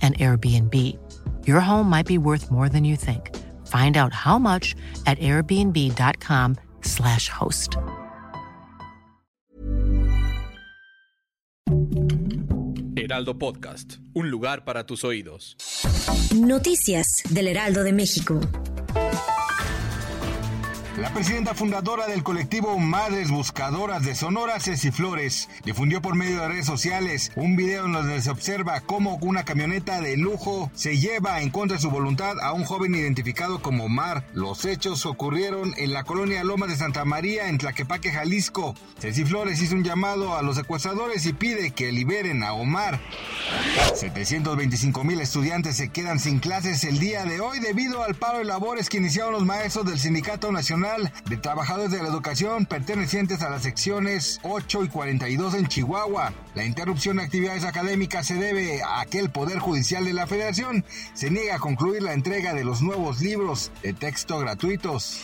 an Airbnb. Your home might be worth more than you think. Find out how much at airbnb.com/host. Heraldo Podcast, un lugar para tus oídos. Noticias del Heraldo de México. La presidenta fundadora del colectivo Madres Buscadoras de Sonora, Ceci Flores, difundió por medio de redes sociales un video en donde se observa cómo una camioneta de lujo se lleva en contra de su voluntad a un joven identificado como Omar. Los hechos ocurrieron en la colonia Lomas de Santa María, en Tlaquepaque, Jalisco. Ceci Flores hizo un llamado a los secuestradores y pide que liberen a Omar. 725,000 estudiantes se quedan sin clases el día de hoy debido al paro de labores que iniciaron los maestros del Sindicato Nacional de Trabajadores de la Educación pertenecientes a las secciones 8 y 42 en Chihuahua. La interrupción de actividades académicas se debe a que el Poder Judicial de la Federación se niega a concluir la entrega de los nuevos libros de texto gratuitos.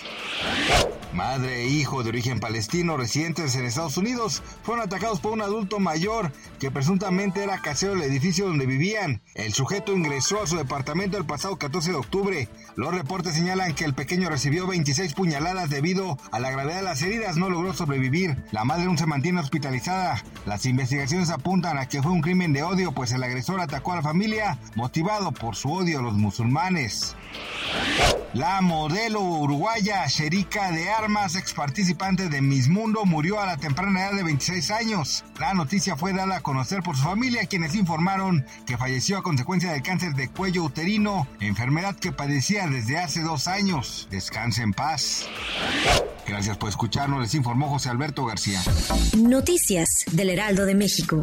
Madre e hijo de origen palestino residentes en Estados Unidos fueron atacados por un adulto mayor que presuntamente era casero del edificio donde vivían. El sujeto ingresó a su departamento el pasado 14 de octubre. Los reportes señalan que el pequeño recibió 26 puñaladas debido a la gravedad de las heridas, no logró sobrevivir. La madre aún se mantiene hospitalizada. Las investigaciones apuntan a que fue un crimen de odio, pues el agresor atacó a la familia motivado por su odio a los musulmanes. La modelo uruguaya Sherika de Armas, ex participante de Miss Mundo, murió a la temprana edad de 26 años. La noticia fue dada a conocer por su familia, quienes informaron que falleció a consecuencia del cáncer de cuello uterino, enfermedad que padecía desde hace 2 años. Descanse en paz. Gracias por escucharnos, les informó José Alberto García. Noticias del Heraldo de México.